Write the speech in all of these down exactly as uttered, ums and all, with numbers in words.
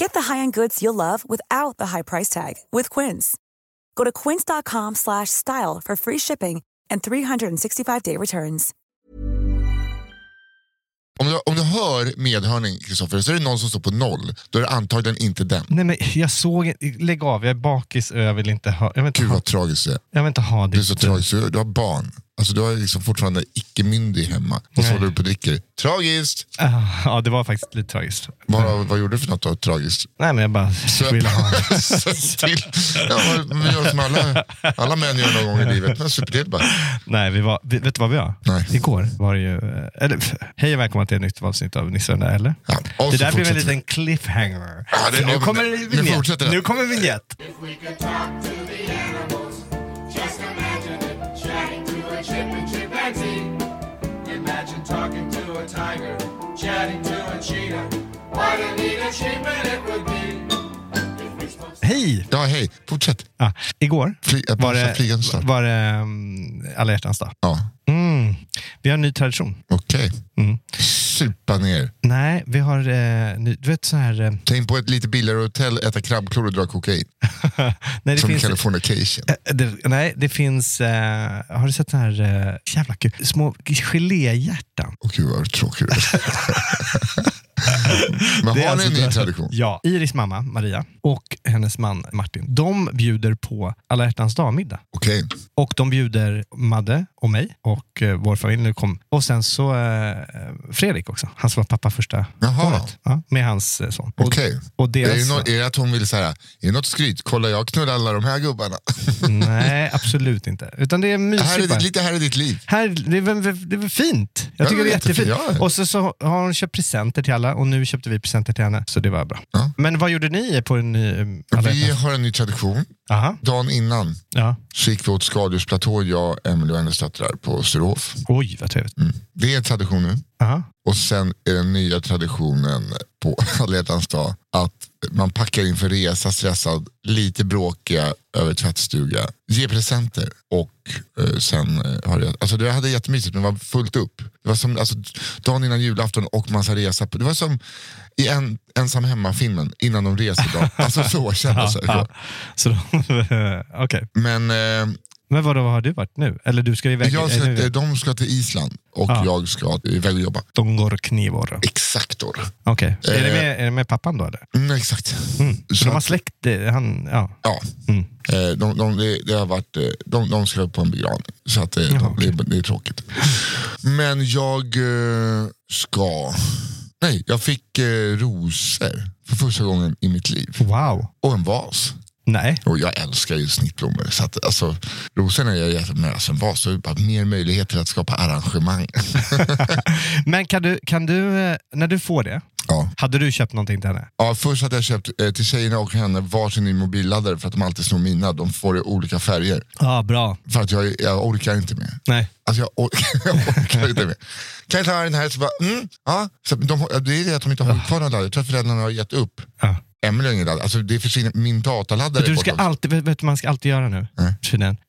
Get the high-end goods you'll love without the high price tag with Quince. Go to quince.com slash style for free shipping and three hundred sixty-five day returns. Om du, om du hör medhörning, Kristoffer, så är det någon som står på noll. Då är det antagligen inte den. Nej, men jag såg... Lägg av, jag är bakis och jag vill inte ha... Jag vill inte Gud ha, vad tragiskt det. Jag vill inte ha det. Du är så tragiskt. Du har barn. Alltså du har liksom fortfarande icke-myndig hemma. Och så håller du på dricker. Tragiskt! Uh, ja, det var faktiskt lite tragiskt. Vad, vad gjorde du för något då? Tragiskt? Nej, men jag bara ville ha det. Ja, men gör som alla, alla män gör någon gång i livet. Men superdel bara. Nej, vi var, vi, vet du vad vi var? Nej. Igår var det ju... Eller, hej och välkomna till ett nytt avsnitt av Nisse och Eller. Ja, och det där blev en liten cliffhanger. Ja, det, nu, nu kommer det vignett. Nu, nu kommer vignett. Talking to a tiger, chatting to a cheetah. What a neat achievement it would be. Hej! Ja, hej. Fortsätt. Ja, igår Fly, äh, var, det, var det um, alla hjärtans dag. Ja. Mm. Vi har en ny tradition. Okej. Okay. Mm. Supa ner. Nej, vi har... Eh, ny, du vet så här... Eh, Tänk på ett lite billigare hotell, äta krabbklor och dra kokain. Nej, det som finns, Californication. Äh, det, nej, det finns... Eh, har du sett så här... Eh, jävla kul. Små geléhjärtan. Åh gud, vad tråkigt. Men har alltså ni en ny tradition? Ja, Iris mamma, Maria, och hennes man Martin, de bjuder på alla hjärtans dagmiddag. Okej. Okay. Och de bjuder Madde och mig och eh, vår familj nu kom. Och sen så eh, Fredrik också, han som var pappa första året, ja, med hans eh, son. Okej, okay. Och, och deras, är, det något, är det att hon vill säga, är det något skryt? Kolla, jag knullar alla de här gubbarna. Nej, absolut inte. Utan det är mysigt. Här är ditt, lite här är ditt liv. Här, det, är, det är fint. Jag tycker ja, det är jättefint. Ja. Och så, så har hon köpt presenter till alla. Och nu köpte vi presenter till henne, så det var bra. Ja. Men vad gjorde ni på en ny... Alla vi har en ny tradition. Aha. Dagen innan ja. så gick vi åt Skadjursplatå, jag, Emil och hennes dotter på Sturehof. Oj, vad trevligt. Mm. Det är en tradition nu. Aha. Och sen är den nya traditionen på Alla hjärtans dag att man packar inför resa, stressad, lite bråkiga över tvättstuga, ge presenter och eh, sen eh, har jag, alltså det hade jättemysigt men var fullt upp. Det var som alltså, dagen innan julafton och massa resa. Det var som i en, ensam hemma-filmen innan de reser då. Alltså så kändes det. Ja, så. Okej. Okay. Men... Eh, Men vad har du varit nu? Eller du ska iväg? Jag ska, nu... De ska till Island och ah. jag ska iväg och jobba. De går knivor. Exakt. Okej. Okay. Eh. Är, är det med pappan då? Mm, exakt. Mm. Så de har släkt? Han, ja. ja. Mm. Eh, de, de, de, de har varit, de, de ska upp på en begravning. Så att de, Jaha, okay. det, det är tråkigt. Men jag eh, ska... Nej, jag fick eh, rosor för första gången i mitt liv. Wow. Och en vas. Nej. Och jag älskar ju snittblommor. Så att, alltså, rosen är jag jättenära som var. Så bara mer möjligheter att skapa arrangemang. Men kan du, kan du, när du får det, ja. Hade du köpt någonting till henne? Ja, först hade jag köpt eh, till tjejerna och henne varsin ny mobilladdare. För att de alltid snor mina. De får i olika färger. Ja, ah, bra. För att jag, jag orkar inte med. Nej. Alltså jag, or- jag orkar inte med. Kan jag ta den här? Så bara, mm, ja. Så de, det är det att de inte har kvar någon laddare. Jag tror att föräldrarna har gett upp. Ja. Alltså det försvinner, min dataladdare. Du ska alltid, vet du man ska alltid göra nu?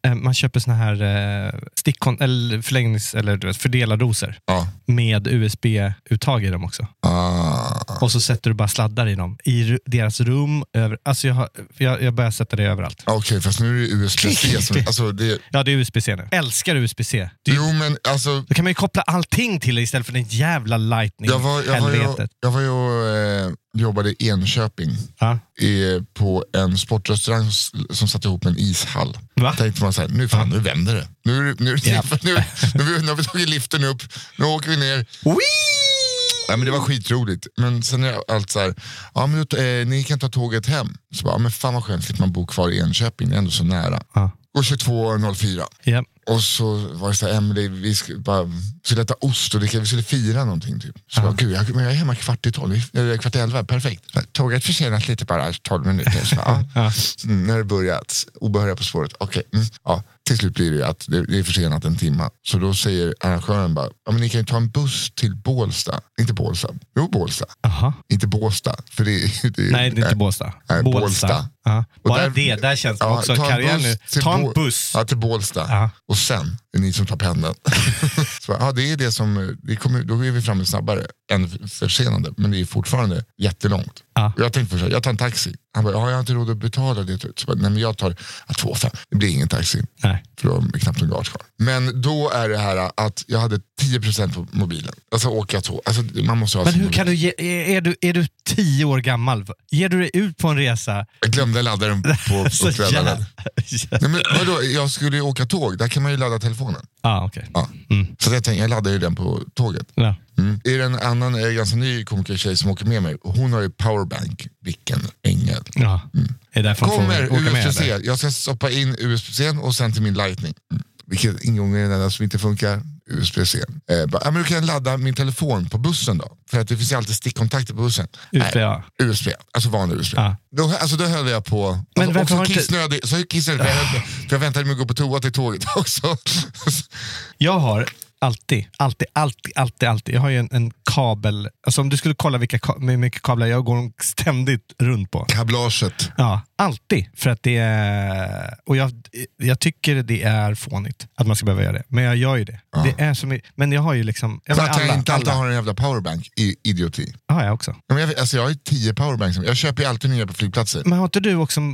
Mm. Man köper såna här stickon, eller förlängnings, eller fördelardoser. Ja. Med U S B-uttag i dem också. Ah. Och så sätter du bara sladdar i dem i deras rum över, alltså jag, har, jag, jag börjar sätta det överallt. Okej, okay, fast nu är det U S B-C som, alltså det... Ja, det är U S B-C nu. Älskar U S B-C. Det är, jo, men alltså... Då kan man ju koppla allting till det istället för den jävla lightning. Jag var, jag var, jag, jag var ju... Eh... jobbade i Enköping ah. i, på en sportrestaurang som satte ihop en ishall. Va? Tänkte man så här, nu fan, ah. nu vänder det. Nu, nu, ja. nu, nu, nu, nu har vi tagit liften upp, nu åker vi ner. Wee! Ja, men det var skitroligt. Men sen är allt så här, ja, men, eh, ni kan ta tåget hem. Så bara, ja, men fan vad skönt, fick man bo kvar i Enköping, det är ändå så nära. Ah. Och tjugotvå noll fyra. Ja. Och så var det så här, Emelie, vi skulle bara skulle äta ost och det, vi skulle fira någonting typ. Så uh-huh. bara, gud, jag, men jag är hemma kvart i tolv, kvart i elva, perfekt. Tåget försenat lite, bara tolv minuter. Så, ja. uh-huh. mm, när det börjat, obehöriga på spåret, okej, okay. mm, ja. Till slut blir det ju att det är försenat en timma. Så då säger arrangören bara, ja, men ni kan ju ta en buss till Bålsta. Inte Bålsta. Jo, Bålsta. Aha. Inte Bålsta. För det, det, nej, det är inte Bålsta. Nej, Bålsta. Bålsta. Aha. Bara där, det, där känns det ja, också karriär nu. Ta en buss. Ja, till Bålsta. Aha. Och sen är ni som tar pendeln. Så bara, ja, det är det som, det kommer, då är vi framme snabbare än försenande. Men det är fortfarande jättelångt. Ah. Jag tänkte för jag tar en taxi. Han bara, ja, jag har inte råd att betala det. Så bara, nej, men jag tar ja, två fem. Det blir ingen taxi. Nej. För då är det knappt en gage kvar. Men då är det här att jag hade tio procent på mobilen. Alltså åka tåg. Alltså, man måste ha. Men hur kan du, ge, är du, är du tio år gammal? Ger du dig ut på en resa? Jag glömde ladda den på kvällen. Nej, men vadå? Jag skulle ju åka tåg. Där kan man ju ladda telefonen. Ah, okay. Ja, mm. Så jag tänkte, jag laddade ju den på tåget. Ja. Mm. Är det en annan är ganska ny komiker tjej som åker med mig. Hon har ju powerbank. Vilken ängel. Ja. Mm. Är det kommer U S B-C. Jag ska stoppa in U S B-C och sen till min lightning. Mm. Vilket ingång är den som inte funkar. U S B-C. Eh, bara, ja, men du kan ladda min telefon på bussen då. För att det finns alltid stickkontakter på bussen. U S B, ja. U S B. Alltså vanlig U S B. Ah. Då, alltså då höll jag på... Men alltså, också har kissnödig. Inte... Så jag kissade ah. för jag väntade mig att gå på toa till tåget också. Jag har... Alltid, alltid, alltid, alltid, alltid. Jag har ju en, en kabel. Alltså om du skulle kolla vilka ka- mycket kablar jag går ständigt runt på. Kablaget. Ja, alltid. För att det är... Och jag, jag tycker det är fånigt att man ska behöva göra det. Men jag gör ju det. Ja. Det är som, men jag har ju liksom... Jag för att alla, jag inte alltid alla. har en jävla powerbank i idioti. Ja, jag också. Men jag, alltså jag har ju tio powerbanks. Jag köper ju alltid nya på flygplatser. Men har inte du också eh,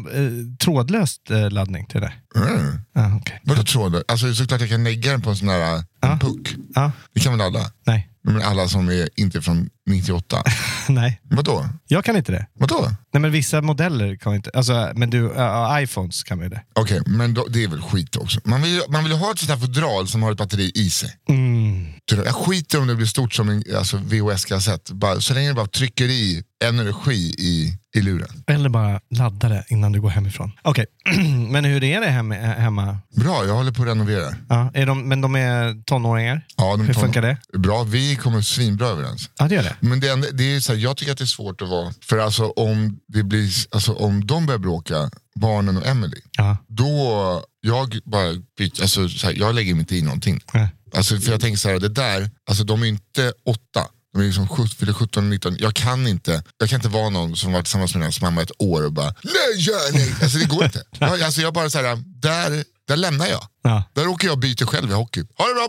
trådlöst eh, laddning till det? Mm. Ah, okay. Vadå trådlöst? Alltså såklart jag kan lägga den på en sån där... En ah. puck. Ah. Det kan väl alla? Nej. Men alla som är inte från nittioåtta. Nej. Vadå? Jag kan inte det. Vadå? Nej, men vissa modeller kan inte. Alltså, men du, uh, iPhones kan man ju det. Okej, okay, men då, det är väl skit också. Man vill ju man vill ha ett sånt här fodral som har ett batteri i sig. Mm. Jag skiter om det blir stort som en alltså, V H S-kassett. Bara, så länge du bara trycker i energi i, i luren. Eller bara ladda det innan du går hemifrån. Okej, okay. Men hur är det hem, hemma? Bra, jag håller på att renovera. Ja, är de, men de är tonåringar? Ja, de hur ton... funkar det? Bra, vi kommer svinbra överens. Ja, det gör det. Men det, det är så här, jag tycker att det är svårt att vara... För alltså om, det blir, alltså, om de börjar bråka... barnen och Emily. Ja. Då jag bara byter, alltså så här, jag lägger mig inte i någonting. Ja. Alltså för jag tänker så här, det där, alltså de är inte åtta. De är liksom sjutton, nitton. Jag kan inte, jag kan inte vara någon som varit tillsammans med hennes mamma ett år och bara nej, gör nej. Alltså det går inte. Jag, alltså jag bara så här, där där lämnar jag. Ja. Där åker jag och byter själv i hockey. Ha det bra.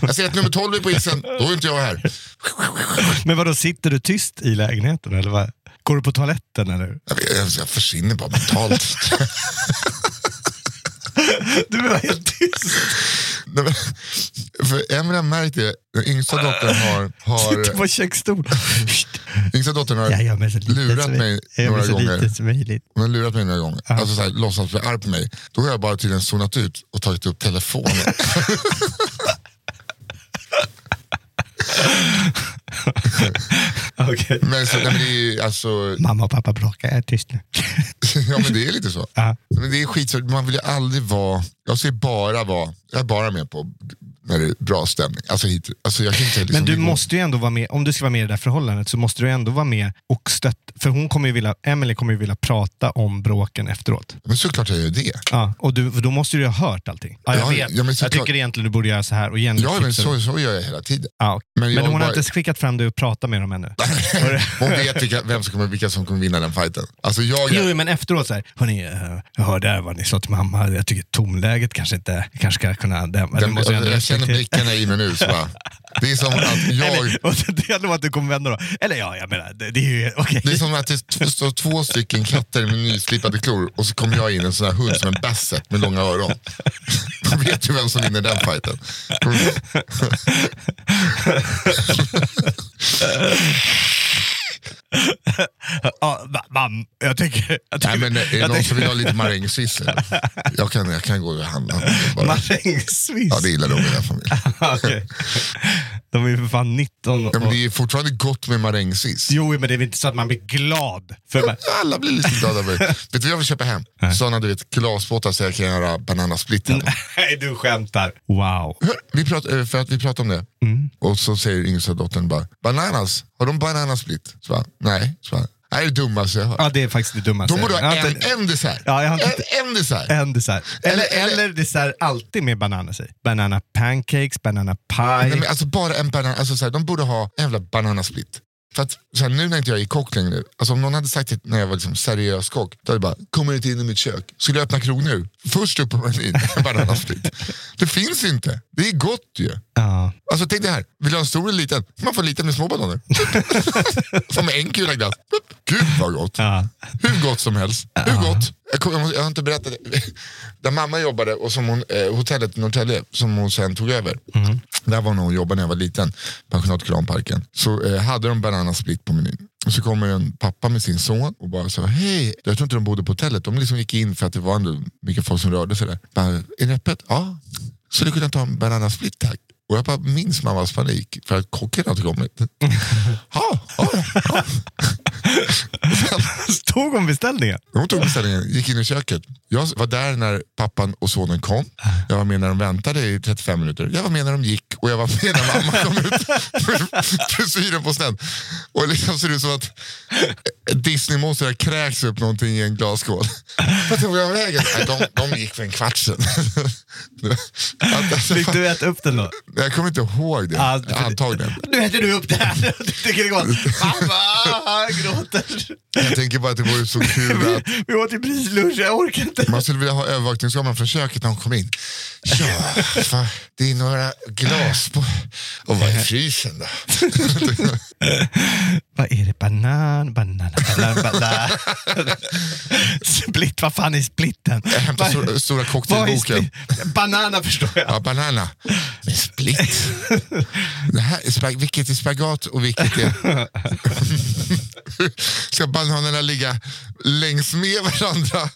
Jag ser att nummer tolv är på isen, då är inte jag här. Men vadå, sitter du tyst i lägenheten eller vad? Går du på toaletten eller? Jag, jag, jag försvinner bara mentalt. Du blir helt tyst. Nej, men, för Emil har märkt det. Yngsta dottern har... har sitter på köksstol. Yngsta dottern har ja, lurat mig några gånger. Hon har lurat mig några gånger. Ah. Alltså så här, låtsas bli arg på mig. Då har jag bara tydligen zonat ut och tagit upp telefonen. Okay. Men så, nej, men det är, alltså... Mamma och pappa bråkar, jag är tyst nu. Ja, men det är lite så. Uh-huh. Men det är skit så man vill ju aldrig vara. Jag ska bara vara. Jag är bara med på när det är bra stämning. Alltså, hit, alltså jag kan inte liksom. Men du måste ju ändå vara med. Om du ska vara med i det där förhållandet så måste du ändå vara med och stötta. För hon kommer ju vilja, Emily kommer ju vilja prata om bråken efteråt. Men såklart jag gör det. Ja, och du, då måste du ju ha hört allting. Ja, jag vet. Ja, men jag tycker egentligen du borde göra så här. Och ja, men så, så gör jag hela tiden. Ja, okay. Men, men hon bara... har inte skickat fram dig och pratat med dem ännu. Hon vet vilka, vem som kommer, vilka som kommer vinna den fighten. Alltså jag... Jo, men efteråt så här. Hörni, jag hör där vad ni sa till mamma. Jag tycker tomläget kanske inte... Kanske ska kunna... Dämma. Den, jag, jag känner blickarna i mig nu så bara... Det är som att jag... Det handlar om att du kommer vända då. Eller ja, jag menar, det, det är ju okej. Okay. Det är som att det står två stycken katter med nyslipade klor och så kommer jag in en sån här hund som en basset med långa öron. Då vet ju vem som vinner den fighten. Ja, man, jag tycker, jag tycker, nej, men är det någon tycker... som vill ha lite marängsviss? Jag kan, jag kan gå och handla bara... Marängsviss? Ja, det gillar de i den familjen. Okay. De är ju för fan nitton och... ja, men det är fortfarande gott med marängsviss. Jo, men det är inte så att man blir glad för... ja, alla blir lite glada med. Vet du vad jag vill köpa hem? Sådana, du vet, glasbåtar så jag kan göra bananasplitten. Nej, du skämtar. Wow. Vi pratar, för att vi pratar om det mm. Och så säger yngsta dottern bara: bananas, har de bananasplitt? Så bara, nej, så bara, det är det dummaste jag har. Ja, det är faktiskt det dummaste. Då borde du ha en, inte... en dessert. Ja, jag har inte... en, en dessert. En dessert. Eller, eller, eller dessert alltid med bananas i. Banana pancakes, banana pie. Nej, men alltså bara en banan... Alltså så här, de borde ha en jävla bananasplit. För att så här, nu när inte jag är kock längre. Alltså om någon hade sagt det när jag var liksom seriös kock. Då hade bara, kommer inte in i mitt kök. Skulle jag öppna krog nu? Först upp på menyn, bananasplit. Det finns inte. Det är gott ju. Ja. Alltså tänk det här. Vill du ha en stor eller liten? Man får liten med små bananer. Som en kula glass. Gud vad gott. Ja. Hur gott som helst. Ja. Hur gott. Jag har inte berättat det. Där mamma jobbade och som hon, eh, hotellet i Norrtälje som hon sen tog över. Mm. Där var hon och jobbade när jag var liten. Pensionat Kranparken. Så eh, hade de bananasplit på menyn. Och så kommer en pappa med sin son och bara sa, hej, jag tror inte de bodde på hotellet. De liksom gick in för att det var ändå mycket folk som rörde sig där. Bara, är det öppet? Ja. Så du kunde ta en bananasplit, tack. Och jag bara minns mammas panik för att kocken hade kommit. Ja, ja, ja. Tog hon beställningen? Hon tog beställningen, gick in i köket. Jag var där när pappan och sonen kom. Jag var med när de väntade i trettiofem minuter. Jag var med när de gick och jag var med när mamma kom ut. Frisyren på sned. Och liksom ser det ut som att Disney-monster kräks upp någonting i en glasskål. Vad tog jag vägen? Nej, de, de gick för en kvart sedan. Alltså, fick du äta upp den då? Jag kommer inte ihåg det, ah, du, antagligen. Nu äter du upp det här. Du tycker det går. Mamma, gråter. Jag tänker bara att det var så kul att... vi, vi åt ju precis lunch, jag orkar inte. Man skulle vilja ha övervakningskameran från köket när hon kom in. Ja, fan, det är några glas på... Och vad är frysen då? Vad är det? Banan, banan, banan, banan. Splitt, vad fan är splitten? Jag hämtar stora, stora cocktailboken. Banana förstår jag. Ja, banana. Men splitt. Det här är spag- vilket är spagat och vilket är... Ska bananerna ligga längs med varandra?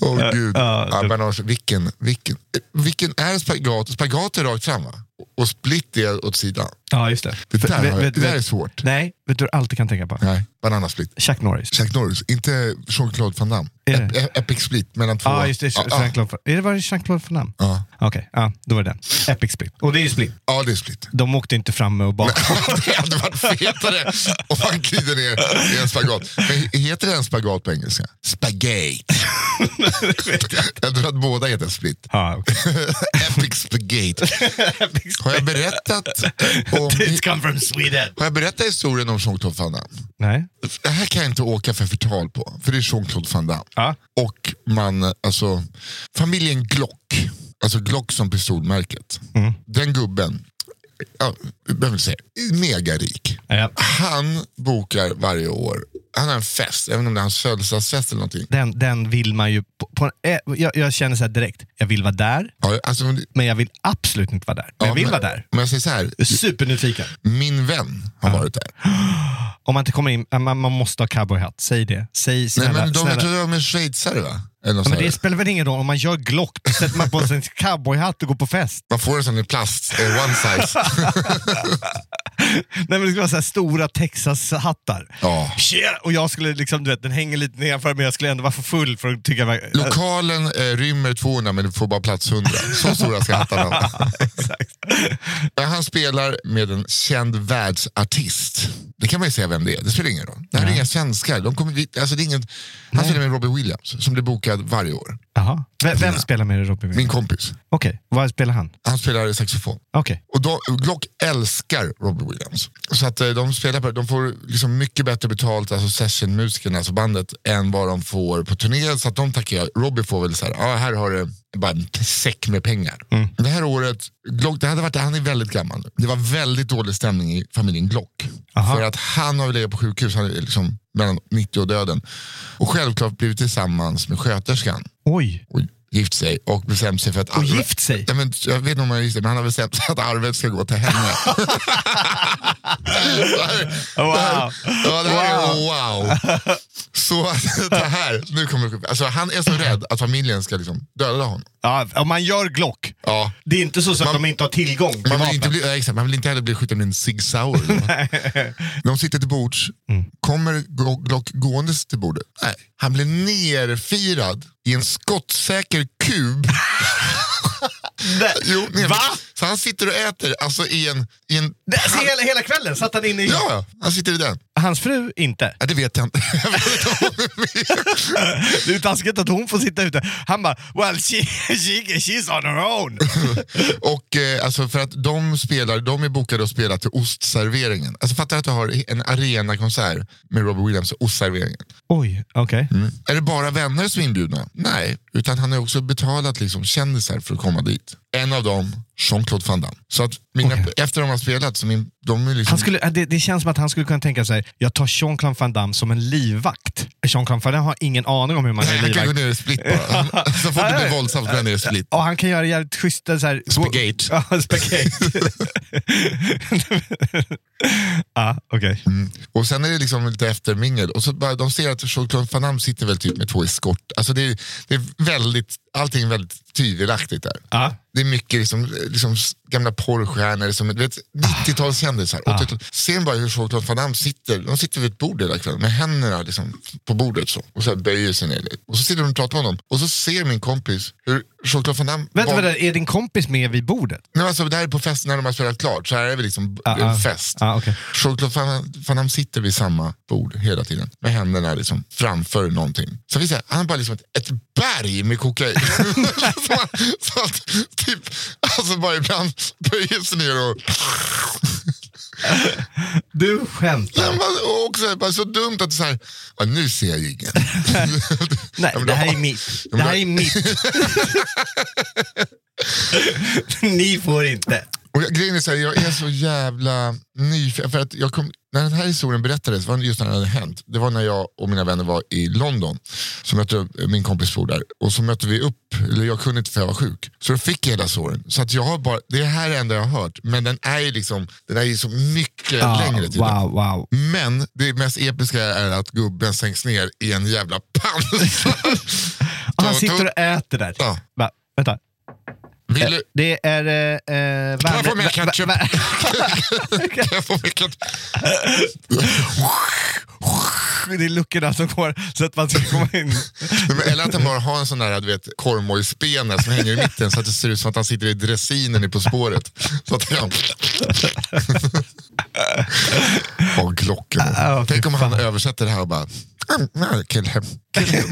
Åh oh, gud. Ja, ja, banan, vilken, vilken, vilken är spagat? Spagat är rakt fram, va? Och splitt det åt sidan. Ja, just det. Det där, vet, vet, det där är svårt. Nej, vet du alltid kan tänka på? Nej, bananasplitt. Chuck Norris. Chuck Norris, inte Jean-Claude Van Damme. E- Epic split mellan två. Ja, just det. Ah, Jean-Claude. Ah. Är det var Jean-Claude Van Damme? Ja. Ah. Okej, okay, ah, då var det den. Epic split. Och det är ju split. Ja, det är split. De åkte inte fram och bak. Det hade varit fetare och man glider ner i en spagat. Men heter det en spagat på engelska? Spagate. Jag tror att båda heter split. Ah, okay. Epic spagate. Epic spagate. Har jag berättat om... It's come from Sweden. Har jag berättat historien om Jean-Claude Van Damme? Nej. Det här kan jag inte åka för förtal på. För det är Jean-Claude Van Damme. Ah. Och man, alltså familjen Glock, alltså Glock som pistolmärket, mm. Den gubben, ja, behöver säga, megarik. Ja. Han bokar varje år. Han har en fest, även om det är hans födelsedagsfest eller någonting. Den, den vill man ju på, på, jag, jag känner så här direkt. Jag vill vara där, ja, alltså, men, det, men jag vill absolut inte vara där. Men ja, jag vill men, vara där. Men jag säger så här, supernyfiken. Min vän har ja. varit där. Om man inte kommer in, man, man måste ha cowboyhatt. Säg det. Säg snälla. Nej, men de tror jag är schweizare, va? Ja, men det spelar väl ingen roll om man gör Glock. Då sätter man på sig en cowboyhatt och går på fest. Man får en sån i plast, eh, one size. Nej, men det skulle vara så här stora Texas-hattar. Ja. Och jag skulle liksom, du vet, den hänger lite nedanför, men jag skulle ändå vara för full för att tycka... Lokalen eh, rymmer tvåhundra, men du får bara plats hundra. Så stora ska hattarna vara. Exakt. Han spelar med en känd världsartist. Det kan man ju säga vem det är. Det spelar ingen roll. Det här är mm. inga svenskar. De kommer, alltså det är ingen... Han spelar med Robbie Williams, som blir bokad varje år. Aha. Vem, vem spelar med Robbie Williams? Min kompis. Okej, okay. Vad spelar han? Han spelar saxofon. Okej. Okay. Och då, Glock älskar Robbie Williams. Så att de spelar på, de får liksom mycket bättre betalt, alltså sessionmusikerna, alltså bandet, än vad de får på turnéer. Så att de tackar, Robbie får väl så här, ja ah, här har du bara en säck med pengar. Mm. Det här året, Glock, det hade varit, han är väldigt gammal nu. Det var väldigt dålig stämning i familjen Glock. Aha. För att han har legat på sjukhus, han är liksom mellan nittio och döden. Och självklart blivit tillsammans med sköterskan. Oj. Och gift sig och bestämt sig för att... Arvet, och gift sig? Nej, men, jag vet inte om han har gift sig, men han har bestämt sig att arvet ska gå till henne. Wow. Här, ja, det här wow. Är, wow. Så det här, nu kommer alltså, han är så rädd att familjen ska liksom döda honom. Ja, om man gör Glock. Ja. Det är inte så, så att man, de inte har tillgång till man vill inte bli, exakt, man vill inte heller bli skjuten med en Sig Sauer. De sitter till bords. Mm. Kommer Glock gåendes till bordet? Nej. Han blir nerfirad i en skottsäker kub. Jo, nej, va? Så han sitter och äter alltså i en... I en det, han, hela, hela kvällen satt han inne i... Ja, han sitter i den. Hans fru inte? Ja, det vet jag inte. Jag vet inte det är taskigt att hon får sitta ute. Han bara, well, she, she, she's on her own. Och eh, alltså för att de spelar, de är bokade och spelar till ostserveringen. Alltså fattar att du har en arenakonsert med Robert Williams och ostserveringen. Oj, okej. Okay. Mm. Är det bara vänner som är inbjudna? Nej, utan han har också betalat liksom kändisar för att komma dit. En av dem, Jean-Claude Van Damme. Så att mina, okay. Efter de har spelat så min, de är liksom... han skulle, det, det känns som att han skulle kunna tänka sig, jag tar Jean-Claude Van Damme som en livvakt. Jean-Claude Van Damme har ingen aning om hur man är livvakt. Han kan gå ner i split bara. Han, så får det bli våldsamt gå ner i split. Och han kan göra jävligt schyssta så här... Spaghetti. Ja, spaghetti. ah, okej. Okay. Mm. Och sen är det liksom lite eftermingel. Och så bara, de ser att Jean-Claude Van Damme sitter väl typ med två eskort. Alltså det är, det är väldigt... Allting är väldigt tvivelaktigt där. Ah. Det är mycket liksom, liksom gamla porrstjärnor som vet, nittiotalskändisar. Ah. Sen bara hur Jean-Claude Van Damme sitter. De sitter vid ett bord hela kvällen med händerna liksom på bordet så. Och så här böjer sig ner. Och så sitter de och pratar med honom. Och så ser min kompis hur Jean-Claude Van Damme... Vänta, var... vänta, är din kompis med vid bordet? Nej, alltså det här är på fest när de har spelat klart. Så här är vi liksom ah, en fest. Ah, okay. Jean-Claude Van, Van Damme sitter vid samma bord hela tiden. Med händerna liksom framför någonting. Så vi säger, han har bara liksom ett, ett berg med kokain. så, så att typ, alltså bara ibland böjer sig ner och... Du skämtar. Ja, men också bara så dumt att så här, ja, nu ser jag ingen. Nej, det här är mitt. Det här är mitt. Ni får inte. Och jag, grejen är så här, jag är så jävla nyfiken för att jag kom, när den här historien berättades var det just när det hade hänt. Det var när jag och mina vänner var i London, så mötte min kompis bor där och så mötte vi upp, eller jag kunde inte för jag var sjuk. Så då fick jag hela såren. Så att jag har bara, det här är enda jag har hört, men den är ju liksom, den är ju så mycket oh, längre tid. Wow, wow. Men det mest episka är att gubben sänks ner i en jävla pansar. Han sitter och äter där. Ja. Va, vänta. Vill... Det är... Eh, kan jag få mer ketchup? Kan jag få mer ketchup? Det är luckorna som går så att man ska komma in. Eller att han bara har en sån där, du vet, korvmojsbena som hänger i mitten så att det ser ut som att han sitter i dressinen i På spåret. Så att han... Och klockan. Ah, tänk om han översätter det här och bara... Kill him. Kill him.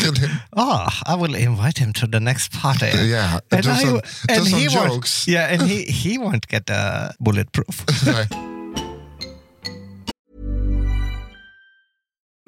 Kill him. Oh, I will invite him to the next party. Yeah, and, I, some, and he won't. Yeah, and he he won't get uh, bulletproof.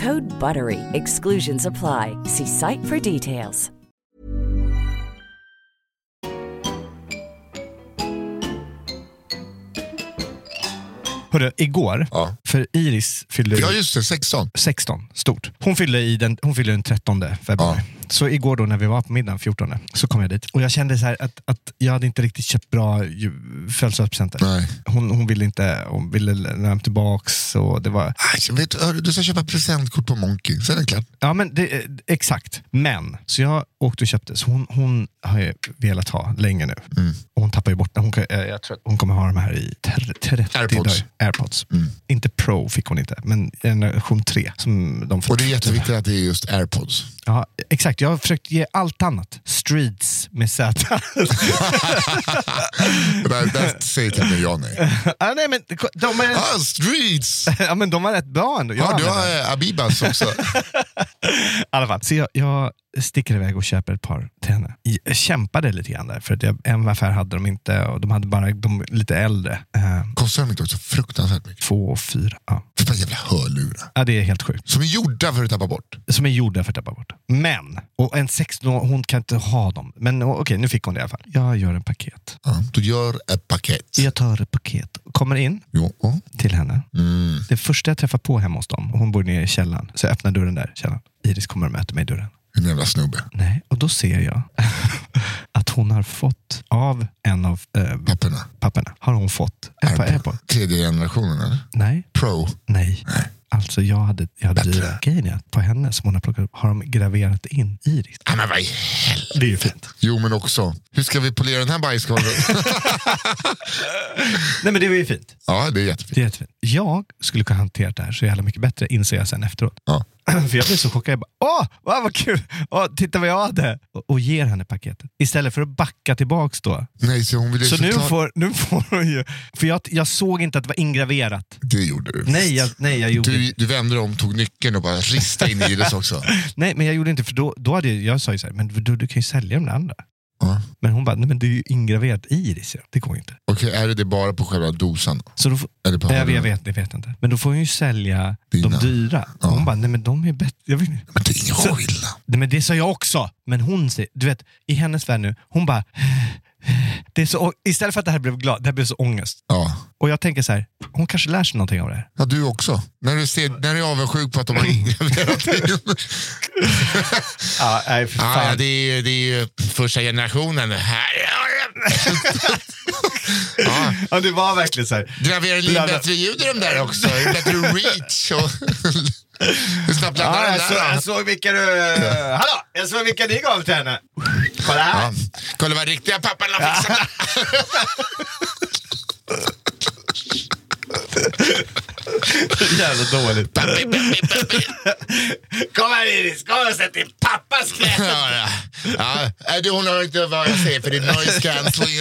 Code BUTTERY. Exclusions apply. See site for details. Hörru, igår, ja. För Iris fyllde... Ja, just det, sexton. sexton, stort. Hon fyllde, i den, hon fyllde den trettonde februari. Ja. Så igår då när vi var på middagen, fjortonde, så kom jag dit. Och jag kände så här att, att jag hade inte riktigt köpt bra födelsedagspresenter. Hon, hon ville inte, hon ville lämna tillbaks och det var... Aj, vet du, du ska köpa presentkort på Monkey, så är den klart. Ja, men det, exakt. Men, så jag åkte och köpte. Så hon, hon har ju velat ha länge nu. Mm. Och hon tappar ju bort. Hon, jag tror att hon kommer ha dem här i trettio AirPods. Dagar. AirPods. Mm. Inte Pro fick hon inte, men generation tre som de får. Och det är jätteviktigt att det är just AirPods. Ja, exakt. Jag har försökt ge allt annat. Streets med Z. Det säger till mig jag nej. Ah, nej men, de är... ah, streets! Ja, men de var rätt bra ändå. Ja, ah, du har Abibas också. I alla fall. Så jag, jag sticker iväg och köper ett par till henne. Jag kämpade lite grann där. För att jag, en affär hade de inte. Och de hade bara de lite äldre. Um, Kostar de inte också fruktansvärt mycket? Två och fyra, ja. Det är bara jävla hörlura. Ja, det är helt sjukt. Som är gjorda för att tappa bort. Som är gjorda för att tappa bort. Men... Och en sexton, hon kan inte ha dem. Men okej, okay, nu fick hon det i alla fall. Jag gör en paket. Ja, du gör ett paket. Jag tar ett paket. Kommer in jo. Till henne. Mm. Det första jag träffar på hemma hos dem. Hon bor nere i källaren. Så jag öppnar dörren där. Källaren. Iris kommer och möter mig i dörren. En jävla snubbe. Nej, och då ser jag att hon har fått av en av äh, papperna. papperna. Har hon fått AirPod. Tredje generationen eller? Nej. Pro? Nej. Nej. Alltså jag hade, jag hade dyra grejer på henne som hon har plockat upp. Har de graverat in Iris? Ja, men vad i helvete. Det är ju fint. Jo, men också. Hur ska vi polera den här bajskorven? Nej, men det är ju fint. Ja, det är jättefint. Det är jättefint. Jag skulle kunna hantera det här så jävla mycket bättre, inser jag sen efteråt. Ja. För jag blev så chockad. Jag bara, åh, vad, vad kul. Åh, titta vad jag hade. Och, och ger henne paketet. Istället för att backa tillbaks då. Nej, så hon ville så nu, ta... får, nu får hon ju... För jag, jag såg inte att det var ingraverat. Det gjorde du. Nej, jag, nej, jag gjorde du, inte. Du vände om, tog nyckeln och bara ristade in i det också. Nej, men jag gjorde inte. För då, då hade jag... Jag sa ju så här, men du, du kan ju sälja de andra. Uh. Men hon bara, nej men det är ju ingraverat i Iris, ja. Det går inte. Okej, okay, är det, det bara på själva dosan? Så då får, är det på nej, jag vet, jag vet inte. Men då får hon ju sälja dina. De dyra. Uh. Hon bara, nej men de är bättre. Jag vet inte. Men det är ingen så, nej men det sa jag också. Men hon, du vet, i hennes värld nu, hon bara... Det är så, istället för att det här blev glad, det här blev så ångest. Ja. Och jag tänker så här, hon kanske lär sig någonting av det här. Ja, du också. När du ser, när du är avundsjuk på att de har ingraverat in. Ja, nej, för fan. Ja, det är, det är ju första generationen här. Ja. Ja, det var verkligen så här. Graverade lite bättre ljud i de där också. Bättre reach och... Ja, jag, så, jag såg vilka du ja. Hallå, jag såg vilka ni gav till henne. Kolla här. Ja. Kolla vad riktiga pappan har fixat. Jävla dåligt. Pappi, pappi, pappi. Kom här Iris, kom och sätt din pappas knä. Ja, ja. Ja, du, hon har inte vad jag säger för din noise cancelling.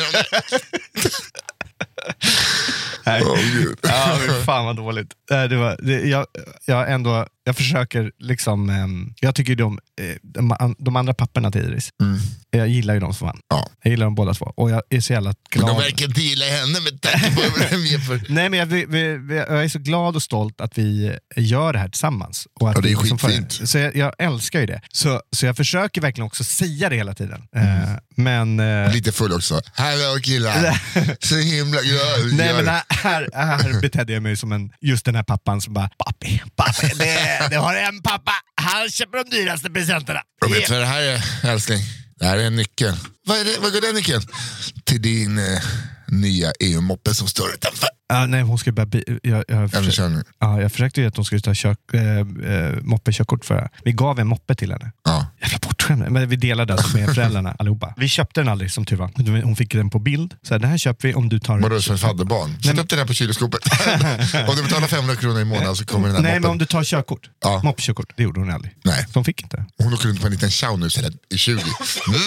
Nej. Oh, ja, fan vad dåligt. Det var, det, jag, jag ändå, jag försöker liksom, eh, jag tycker de, de, de andra papperna till Iris, mm. jag gillar ju dem som fan. Ja. Jag gillar dem båda två. Och jag är så jävla glad. Men de verkar inte gilla henne med tanke på vad de är för. Nej, men jag, vi, vi, jag är så glad och stolt att vi gör det här tillsammans. Och att ja, det är skitfint. Så jag, jag älskar ju det. Så, så jag försöker verkligen också säga det hela tiden. Mm. Eh, men, eh, lite full också. Hallå killar. Så himla glad. Nej, men här, här, här betedde jag mig som en, just den här pappan som bara, pappi, pappi, det, det har en pappa. Han köper de dyraste presenterna. Jag vet vad det här är, älskling. Det här är en nyckel. Vad är det? Vad går den nyckeln? Till din eh, nya E U-moppe som står utanför. Ah, nej, hon skulle bara... Bi- jag, jag, försökte, ah, jag försökte ju att hon skulle ta kök- äh, moppe-körkort för henne. Vi gav en moppe till henne. Ah. Jävla bortskämd. Men vi delade alltså med föräldrarna allihopa. Vi köpte den aldrig som tur var. Hon fick den på bild. Så här, det här köper vi om du tar... Vadå, som ett fadderbarn? Sätt upp den här på kylskåpet. Om du betalar femhundra kronor i månaden så kommer den här. Nej, moppen. Men om du tar körkort. Ja. Moppkörkort, det gjorde hon aldrig. Nej. Hon fick inte. Hon åker runt på en liten tjaunus i tjugo. Mm.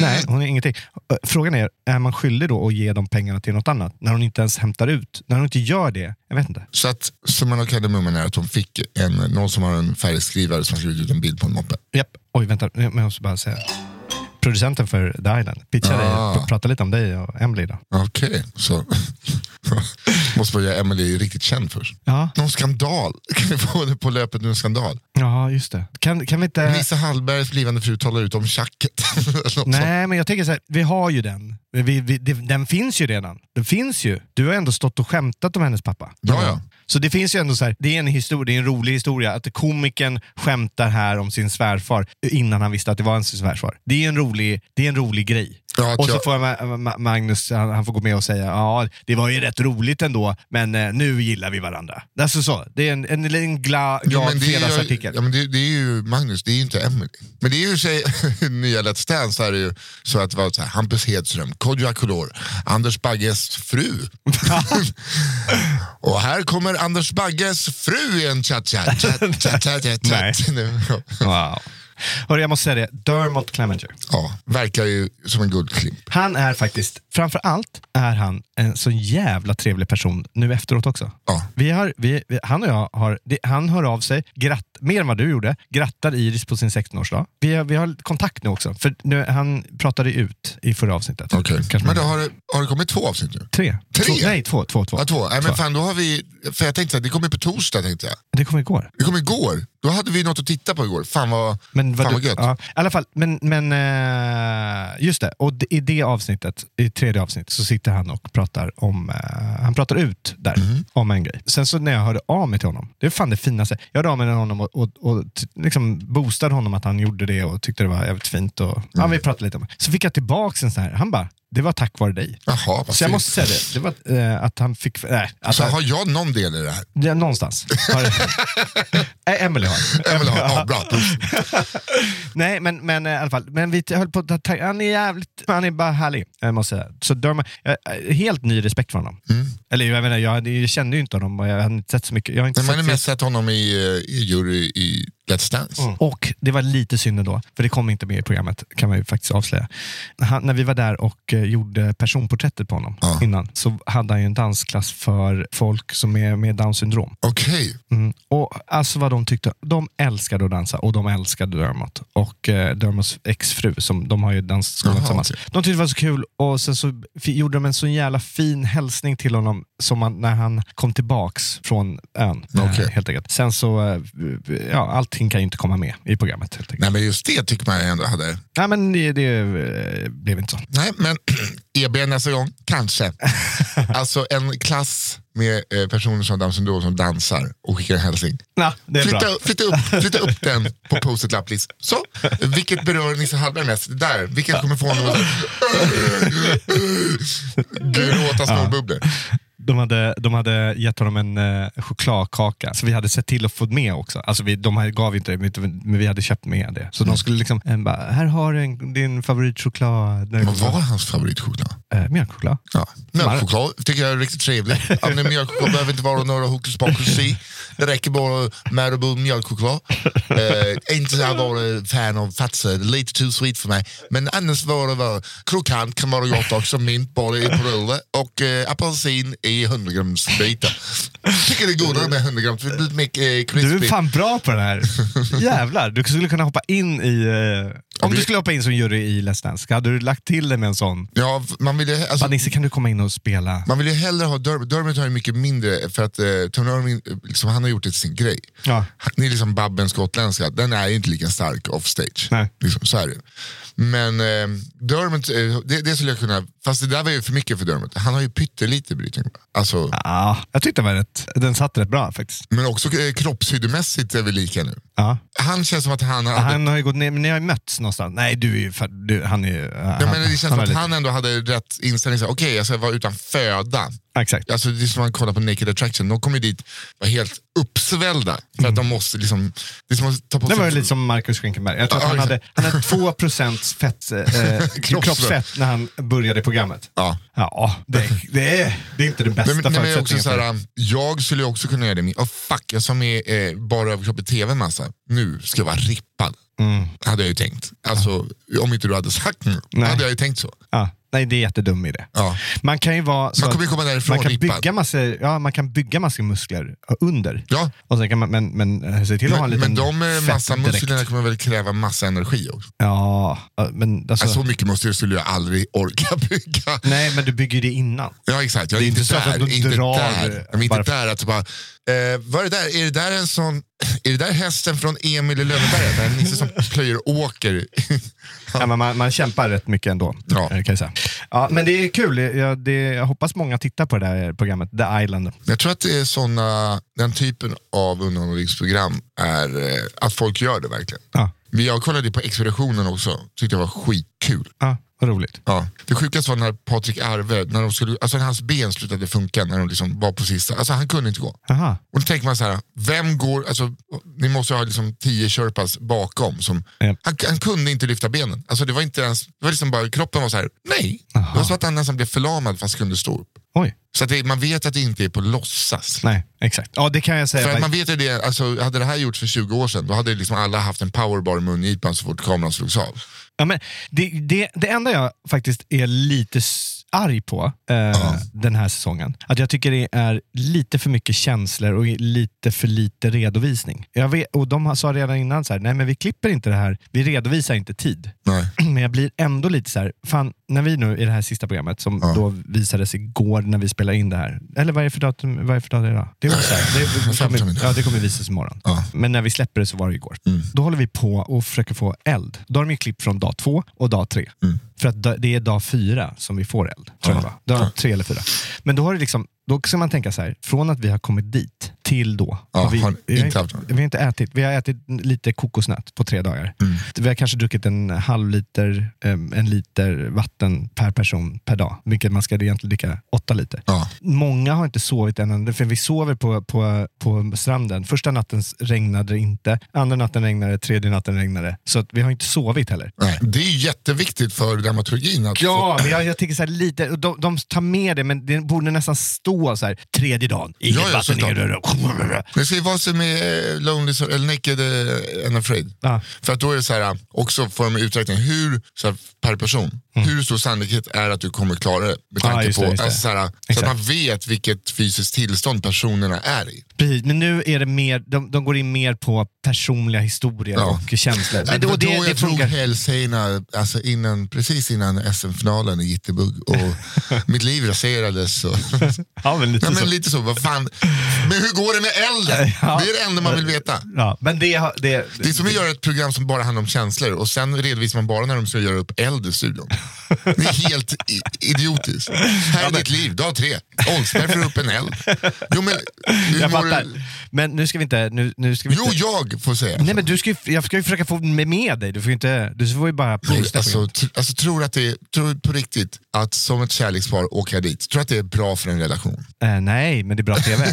Nej, hon är ingenting. Frågan är, är man skyldig då att ge de pengarna till något annat? När hon inte ens hämtar ut. När hon inte gör det, jag vet inte. Så att, som man har kallat mummen är att hon fick en, någon som har en färgskrivare som har skrivit ut en bild på en moppe. Japp, oj vänta, jag måste bara säga... Producenten för The Island pitchade ah. prata lite om dig och Emily då. Okej, okay, så måste man göra Emily riktigt känd först. Ja. Någon skandal. Kan vi få det på löpet nu, en skandal? Ja, just det. Kan, kan vi inte... Lisa Hallbergs blivande fru talar ut om tjacket. Nej, men jag tänker så här, vi har ju den. Vi, vi, den finns ju redan. Den finns ju. Du har ändå stått och skämtat om hennes pappa. Ja, ja. Så det finns ju ändå så här, det är en historia, det är en rolig historia att komikern skämtar här om sin svärfar innan han visste att det var en svärfar. Det är en rolig, det är en rolig grej. Ja, och så får jag... Magnus, han, han får gå med och säga ja, det var ju rätt roligt ändå, men eh, nu gillar vi varandra. Alltså så, det är en, en, en glad ja, fredagsartikel. Ja, men det, det är ju Magnus, det är ju inte Emily. Men det är ju sig, nya Let's Dance här är ju så att det var så här, Hampus Hedström, Kodjo Akolor, Anders Bagges fru. Och här kommer Anders Bagges fru i en chat-chat. Wow. Hörru, jag måste säga det. Dermot Klemencyzr. Ja, verkar ju som en guldklimp. Han är faktiskt, framförallt är han en så jävla trevlig person nu efteråt också. Ja. Vi har, vi, han och jag har, han hör av sig, gratt, mer än vad du gjorde, grattar Iris på sin sextonårsdag. Vi har, vi har kontakt nu också, för nu, han pratade ut i förra avsnittet. Okej, okay. Men då har det, har det kommit två avsnitt nu? Tre. Tre? Två, nej, två. två, två. Ja, två. Nej, men fan, då har vi, för jag tänkte att det kommer på torsdag, tänkte jag. Det kommer igår. Det kommer igår. Då hade vi något att titta på igår. Fan vad, men vad, fan vad du, gött. Ja, i alla fall, men, men uh, just det. Och d- i det avsnittet, i tredje avsnittet, så sitter han och pratar om, uh, han pratar ut där mm. om en grej. Sen så när jag hörde av mig till honom, det är fan det finaste. Jag hörde av mig till honom och, och, och t- liksom boostade honom att han gjorde det och tyckte det var jävligt fint. Och, mm. Ja, vi pratade lite om det. Så fick jag tillbaka en sån här, han bara, det var tack vare dig. Jaha, så jag måste säga det. Det var eh, att han fick... Nej, att så han, har jag någon del i det här? Ja, någonstans. äh, Emily har. Emily har, ja, bra. Nej, men, men i alla fall. Men vi höll på att... Han är jävligt... Han är bara härlig, jag måste säga. Så Dermot, helt ny respekt för honom. Mm. Eller jag menar, jag, jag kände ju inte honom. Och jag hade inte sett så mycket. Jag har inte men man har mest sett honom i, i jury i... Mm. Och det var lite synd då, för det kom inte med i programmet, kan man ju faktiskt avslöja. Han, när vi var där och eh, gjorde personporträttet på honom ah. innan, så hade han ju en dansklass för folk som är med Down syndrom. Okej. Okay. Mm. Och alltså vad de tyckte, de älskade att dansa och de älskade Dermot och eh, Dermots exfru, som de har ju dansskolan tillsammans. Okay. De tyckte det var så kul, och sen så f- gjorde de en så jävla fin hälsning till honom som man, när han kom tillbaks från ön. Okay. Eh, helt enkelt. Sen så, eh, ja, allt kan ju inte komma med i programmet helt enkelt. Nej, men just det tycker man ändå hade. Nej, men det, det blev inte så. Nej, men E B nästa gång, kanske. Alltså en klass med eh, personer som Down syndrom som dansar och skickar en hälsning. Nah, det är flytta, bra. Flytta upp, flytta upp den på post-it lapplist. Så, vilket berör Nisse Hallberg mest? Det där, vilket kommer få något gråta små bubblor. De hade, de hade gett honom en eh, chokladkaka. Så vi hade sett till att få med också. Alltså vi, de här gav inte det, men vi hade köpt med det. Så mm. de skulle liksom, en bara, här har du en, din favoritchoklad. Vad var hans favoritchoklad? Eh, mjölkchoklad. Ja, mjölkchoklad tycker jag är riktigt trevligt. Alltså, mjölkchoklad behöver inte vara några hokus-pokus i. Det räcker bara med mjölkchoklad. Eh, inte så här bara fan av fatser. Lite too sweet för mig. Men annars var det var krokant kan vara gott också. Mint bara i prulle. Och eh, apelsin i hundra grams bitar. Tycker det är godare med hundra gram. För det blir mycket krispigt. Du är fan bra på det här. Jävlar, du skulle kunna hoppa in i... Om okay. du skulle hoppa in som jury i Let's Dance, hade du lagt till det med en sån? Ja, man vill ju... Alltså, Nisse, kan du komma in och spela? Man vill ju hellre ha... Dermot Dermot har ju mycket mindre, för att eh, Tony Irving, liksom, han har gjort det till sin grej. Ja. Han är liksom Babben skotländska. Den är ju inte lika stark offstage. Nej. Liksom, så är det. Men eh, Dermot, eh, det, det skulle jag kunna... Fast det där var ju för mycket för Dermot. Han har ju pyttelite brytning. Alltså... Ja, jag tyckte den var rätt. Den satt rätt bra faktiskt. Men också eh, kroppshyddemässigt är vi lika nu. Ja. Han känns som att han... Hade... Han har ju gått ner, men ni har ju mötts någonstans. Nej, du är ju... För, du, han är ju... Ja, han, men det känns som att lite. Han ändå hade rätt inställning. Okej, okay, jag ska vara utan föda. Exakt. Alltså det är som man kollar på Naked Attraction. De kommer dit och var helt uppsvällda för mm. att de måste liksom, det som att ta på. Det var ju lite som Marcus Schenkenberg. Jag tror ja, att han exakt. hade han hade två procent fett eh, kroppsfett när han började programmet. Ja. Ja, det, det är det är inte det bästa men, förutsättningen. Också så här, jag skulle också kunna göra det. Åh oh, fuck, jag som är eh, bara överkropp i T V massa. Nu ska jag vara rippad. Mm. Hade jag ju tänkt. Alltså ja. om inte du hade sagt nu, Nej. hade jag ju tänkt så. Ja. Nej, det är jättedum i det. Ja. Man kan ju vara så man kommer komma därifrån man kan bygga massor, ja, man kan bygga massor muskler under. Ja. Och sen kan man men men se till att men, ha en liten men de massa musklerna kommer väl kräva massa energi också. Ja, men alltså, alltså så mycket måste du skulle jag aldrig orka bygga. Nej, men du bygger det innan. Ja, exakt. Jag är, är inte så där, att du inte drar där. Jag är inte där att bara eh, vad är det där? Är det där en sån Är det där hästen från Emil i Lönneberget? Det är en som plöjer åker. Ja, men man, man kämpar rätt mycket ändå. Ja. Kan jag säga. Ja, men det är kul. Jag, det, jag hoppas många tittar på det här programmet, The Island. Jag tror att det är såna, den typen av underhållningsprogram är att folk gör det verkligen. Ja. Jag kollade på Expeditionen också. Tyckte jag var skitkul. Ja. Roligt. Ja. Det sjukaste var när Patrik Arve, när de skulle, alltså hans ben slutade funka när de liksom var på sista. Alltså han kunde inte gå. Aha. Och då tänker man så här, vem går, alltså ni måste ha liksom tio körpas bakom som, yep. han, han kunde inte lyfta benen. Alltså det var inte ens, det var liksom bara, kroppen var så här, nej. Aha. Det var så att han nästan blev förlamad fast kunde stå upp. Oj. Så att det, man vet att det inte är på låtsas. Nej, exakt. Ja, det kan jag säga. För att man vet ju det, alltså hade det här gjorts för tjugo år sedan, då hade liksom alla haft en powerbar i mungipan så fort kameran slogs av. Ja, men det, det, det enda jag faktiskt är lite arg på eh, uh. den här säsongen, att jag tycker det är lite för mycket känslor och lite för lite redovisning. Jag vet, och de sa redan innan så här, nej men vi klipper inte det här, vi redovisar inte tid. Nej. Men jag blir ändå lite så här, fan, när vi nu i det här sista programmet som uh. då visades igår när vi spelade in det här, eller vad är det för datum, vad är det för dag idag? Det är så här, det, det kommer, ja, det kommer visas imorgon. Uh. Men när vi släpper det så var det igår. Mm. Då håller vi på och försöker få eld. Då har de ju klipp från dag två och dag tre. Mm. För att det är dag fyra som vi får eld. Tror jag, va? Dag tre eller fyra. Men då har det liksom, då ska man tänka så här, från att vi har kommit dit till då. Ja, vi, har vi, har inte, vi har inte ätit. Vi har ätit lite kokosnöt på tre dagar. Mm. Vi har kanske druckit en halv liter, en liter vatten per person per dag. Vilket man ska egentligen dricka åtta liter. Ja. Många har inte sovit än. För vi sover på, på, på stranden. Första natten regnade det inte. Andra natten regnade det. Tredje natten regnade det. Så att vi har inte sovit heller. Nej, det är jätteviktigt för dramaturgin. Att ja, men jag, jag tänker så här lite. De, de tar med det, men det borde nästan stå så här, tredje dagen. Inget ja, vatten, inget rör. Det ska ju vara så med Lonely eller Naked and Afraid. Ah. För att då är det så här, också får de uträkning hur, så här, per person, mm. hur stor sannolikhet är att du kommer klara det med tanke ah, just på, just alltså, så, här, så att man vet vilket fysiskt tillstånd personerna är i. Precis, men nu är det mer, de, de går in mer på personliga historier ja. och känslor. Men då, då, det, då jag det drog hälsena, alltså innan, precis innan S M-finalen i Göteborg och mitt liv raserades. Och ja, men lite, ja, men lite så. så. Vad fan, men hur går det med elden? Ja. Det är det enda man vill veta. Ja, men det, det, det, det är som att göra ett program som bara handlar om känslor och sen redovisar man bara när de ska göra upp eld i studion. Det är helt idiotiskt. Här är ja, ditt men... liv, dag tre. Olsberg får upp en eld. Jo, men... Jag fattar. Du... Men nu ska vi inte... Nu, nu ska vi jo, inte... jag får säga. Nej, men du ska ju, jag ska ju försöka få med, med dig. Du får ju inte... Du får ju bara... Nej, alltså, t- alltså, tror att det tror på riktigt att som ett kärlekspar åker dit. Tror att det är bra för en relation? Äh, nej, men det är bra T V.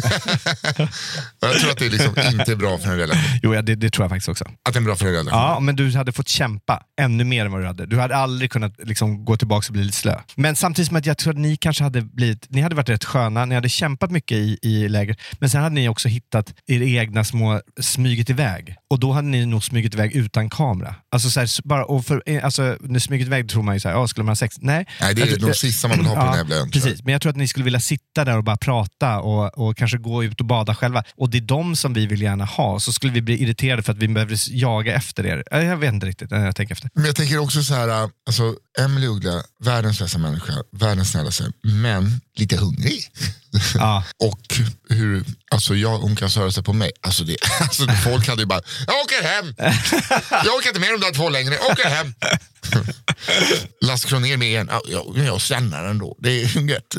Jag tror att det är liksom inte är bra för en relation. Jo, ja, det, det tror jag faktiskt också. Att det är bra för en relation. Ja, men du hade fått kämpa ännu mer än vad du hade. Du hade aldrig kunnat liksom gå tillbaka och bli lite slö. Men samtidigt som att jag tror att ni kanske hade blivit... Ni hade varit rätt sköna. Ni hade kämpat mycket i, i lägret. Men sen hade ni också hittat er egna små smyget iväg. Och då hade ni nog smyget iväg utan kamera. Alltså så här, bara... Och för, alltså, när smyget iväg tror man ju så här... Ja, skulle man ha sex? Nej. Nej, det är nog de sista man vill ha på ja, den här blöden. Precis, men jag tror att ni skulle vilja sitta där och bara prata och, och kanske gå ut och bada själva. Och det är de som vi vill gärna ha. Så skulle vi bli irriterade för att vi behöver jaga efter er. Jag vet inte riktigt när jag tänker efter. Men jag tänker också så här... Alltså, Emil Uggla, världens bästa människa, världens snällaste, men lite hungrig. Ja. Och hur, alltså jag, hon kan söra sig på mig. Alltså, det, alltså folk hade ju bara, jag åker hem! Jag åker inte med de där två längre, jag åker hem! Lasse Kronér med igen, jag, jag stannar ändå. Det är gött.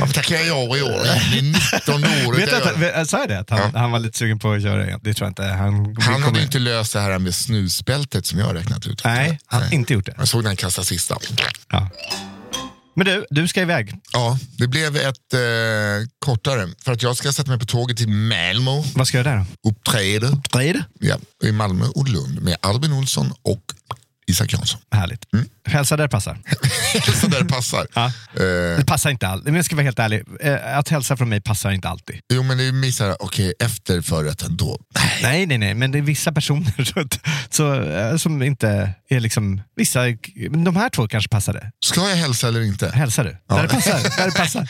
Varför tackar jag ja i år? Det är nitton år. Vet att, jag sa det, att han, ja. han var lite sugen på att göra igen. Det tror jag inte. Han, han hade inte löst det här med snusbältet som jag har räknat ut. Nej, han har inte gjort det. Jag såg den kasta sista. Ja. Men du, du ska iväg. Ja, det blev ett eh, kortare. För att jag ska sätta mig på tåget till Malmö. Vad ska jag där då? Uppträde. Uppträde? Ja, i Malmö och Lund med Albin Olsson och Isak Jansson. Härligt. Mm. Hälsa där passar. Hälsa där passar. Ja. Uh, det passar inte alltid. Men jag ska vara helt ärlig. Uh, att hälsa från mig passar inte alltid. Jo, men det är missar. Okej, okay, efter förrätten då. Nej, nej, nej. Men det är vissa personer så, som inte är liksom... Vissa... De här två kanske passar det. Ska jag hälsa eller inte? Hälsar du. Ja. Där det passar. Där, det passar.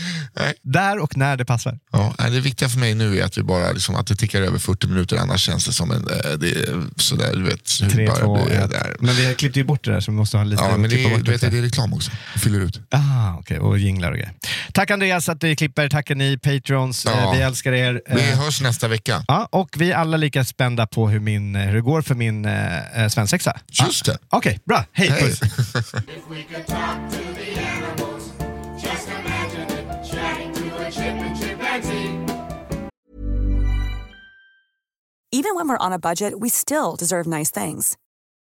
Där och när det passar. Ja, det viktiga för mig nu är att vi bara liksom, att det tickar över fyrtio minuter. Annars känns det som en... Det är sådär, du vet. tre, två, ett. Men vi har klippt ju bort det där så vi måste ha en liten... Ja, men det är, du vet, det är reklam också. Fyller ut. Ah, okej. Okay. Och jinglar och grejer. Tack Andreas att du klipper. Tack ni Patrons. Ja. Vi älskar er. Vi hörs nästa vecka. Ja, och vi är alla lika spända på hur, min, hur det går för min äh, svensexa. Just det. Ah, okej, okay, bra. Hej. Hej. Even when we're on a budget, we still deserve nice things.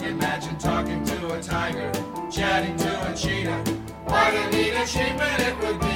Imagine talking to a tiger, chatting to a cheetah. What a neat achievement it would be.